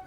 All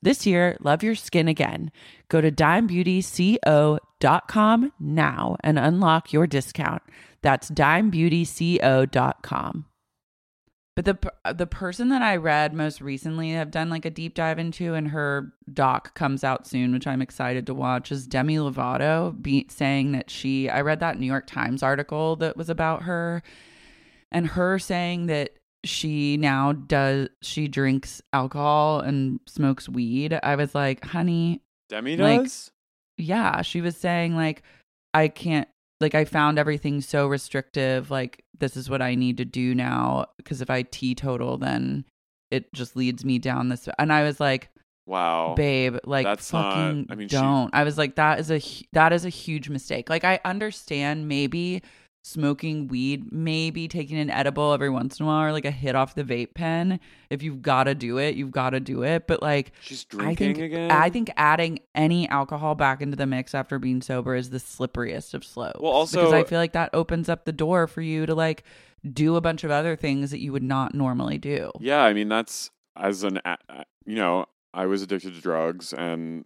This year, love your skin again. Go to dimebeautyco.com now and unlock your discount. That's dimebeautyco.com. But the person that I read most recently, I've done like a deep dive into, and her doc comes out soon, which I'm excited to watch, is Demi Lovato saying that I read that New York Times article that was about her, and her saying that she drinks alcohol and smokes weed. I was like, honey, Demi does? Like, yeah. She was saying like, I can't, like, I found everything so restrictive. Like, this is what I need to do now, because if I teetotal, then it just leads me down this. And I was like, wow, babe, like, that's fucking not, I mean, don't. I was like, that is a huge mistake. Like, I understand maybe smoking weed, maybe taking an edible every once in a while, or like a hit off the vape pen. If you've got to do it, you've got to do it. But like, she's drinking again. I think adding any alcohol back into the mix after being sober is the slipperiest of slopes. Well, also, because I feel like that opens up the door for you to like do a bunch of other things that you would not normally do. Yeah, I mean, that's I was addicted to drugs, and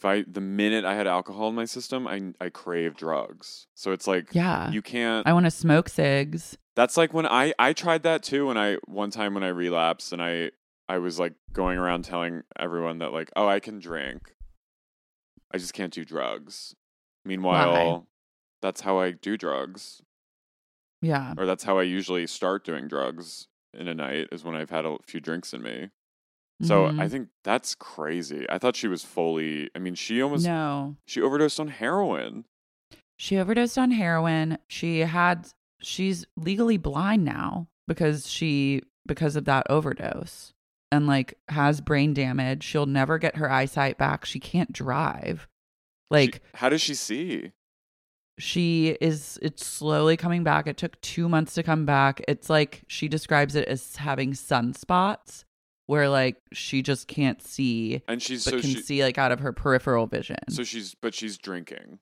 the minute I had alcohol in my system, I crave drugs. So it's like, yeah, you can't. I want to smoke cigs. That's like when I tried that too. One time when I relapsed, and I was like going around telling everyone that like, oh, I can drink, I just can't do drugs. Meanwhile, that's how I do drugs. Yeah. Or that's how I usually start doing drugs in a night, is when I've had a few drinks in me. So I think that's crazy. I thought she was fully, I mean, she overdosed on heroin. She's legally blind now because of that overdose, and like has brain damage. She'll never get her eyesight back. She can't drive. Like, how does she see? It's slowly coming back. It took 2 months to come back. It's like, she describes it as having sunspots where like she just can't see, and she can see like out of her peripheral vision. So she's drinking.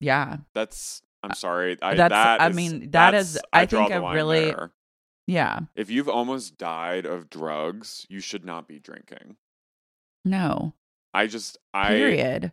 Yeah. I think yeah. If you've almost died of drugs, you should not be drinking. No. Period.